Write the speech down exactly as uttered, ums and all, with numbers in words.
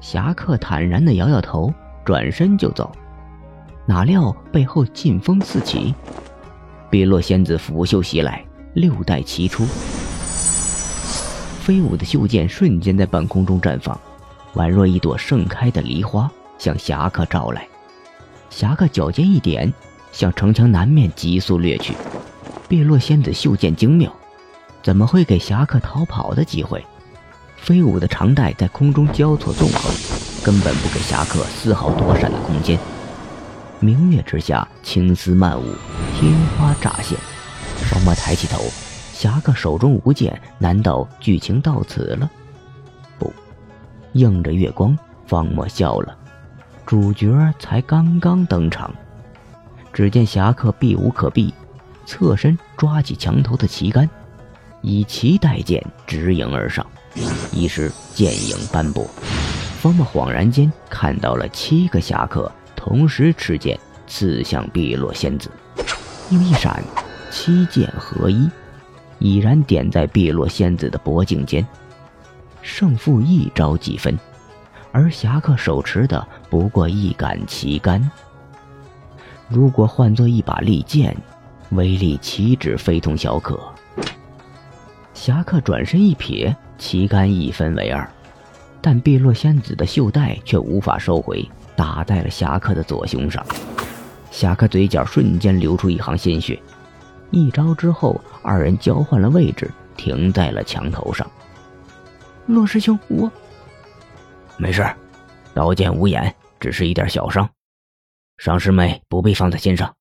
侠客坦然地摇摇头，转身就走。哪料背后劲风四起，碧落仙子拂袖袭来，六代齐出，飞舞的袖箭瞬间在半空中绽放，宛若一朵盛开的梨花，向侠客照来。侠客脚尖一点，向城墙南面急速掠去。碧落仙子袖箭精妙，怎么会给侠客逃跑的机会？飞舞的长带在空中交错纵横，根本不给侠客丝毫躲闪的空间。明月之下，青丝漫舞，天花乍现。双目抬起头，侠客手中舞剑，难道剧情到此了？不，映着月光，方墨笑了。主角才刚刚登场，只见侠客避无可避，侧身抓起墙头的旗杆，以旗带剑，直迎而上。一时剑影斑驳，方墨恍然间看到了七个侠客同时持剑刺向碧落仙子，又一闪，七剑合一，已然点在碧落仙子的脖颈间。胜负一招即分，而侠客手持的不过一杆旗杆，如果换作一把利剑，威力岂止非同小可。侠客转身一撇，旗杆一分为二，但碧落仙子的袖带却无法收回，打在了侠客的左胸上。侠客嘴角瞬间流出一行鲜血。一招之后，二人交换了位置，停在了墙头上。洛师兄，我没事，刀剑无眼，只是一点小伤，伤师妹不必放在心上。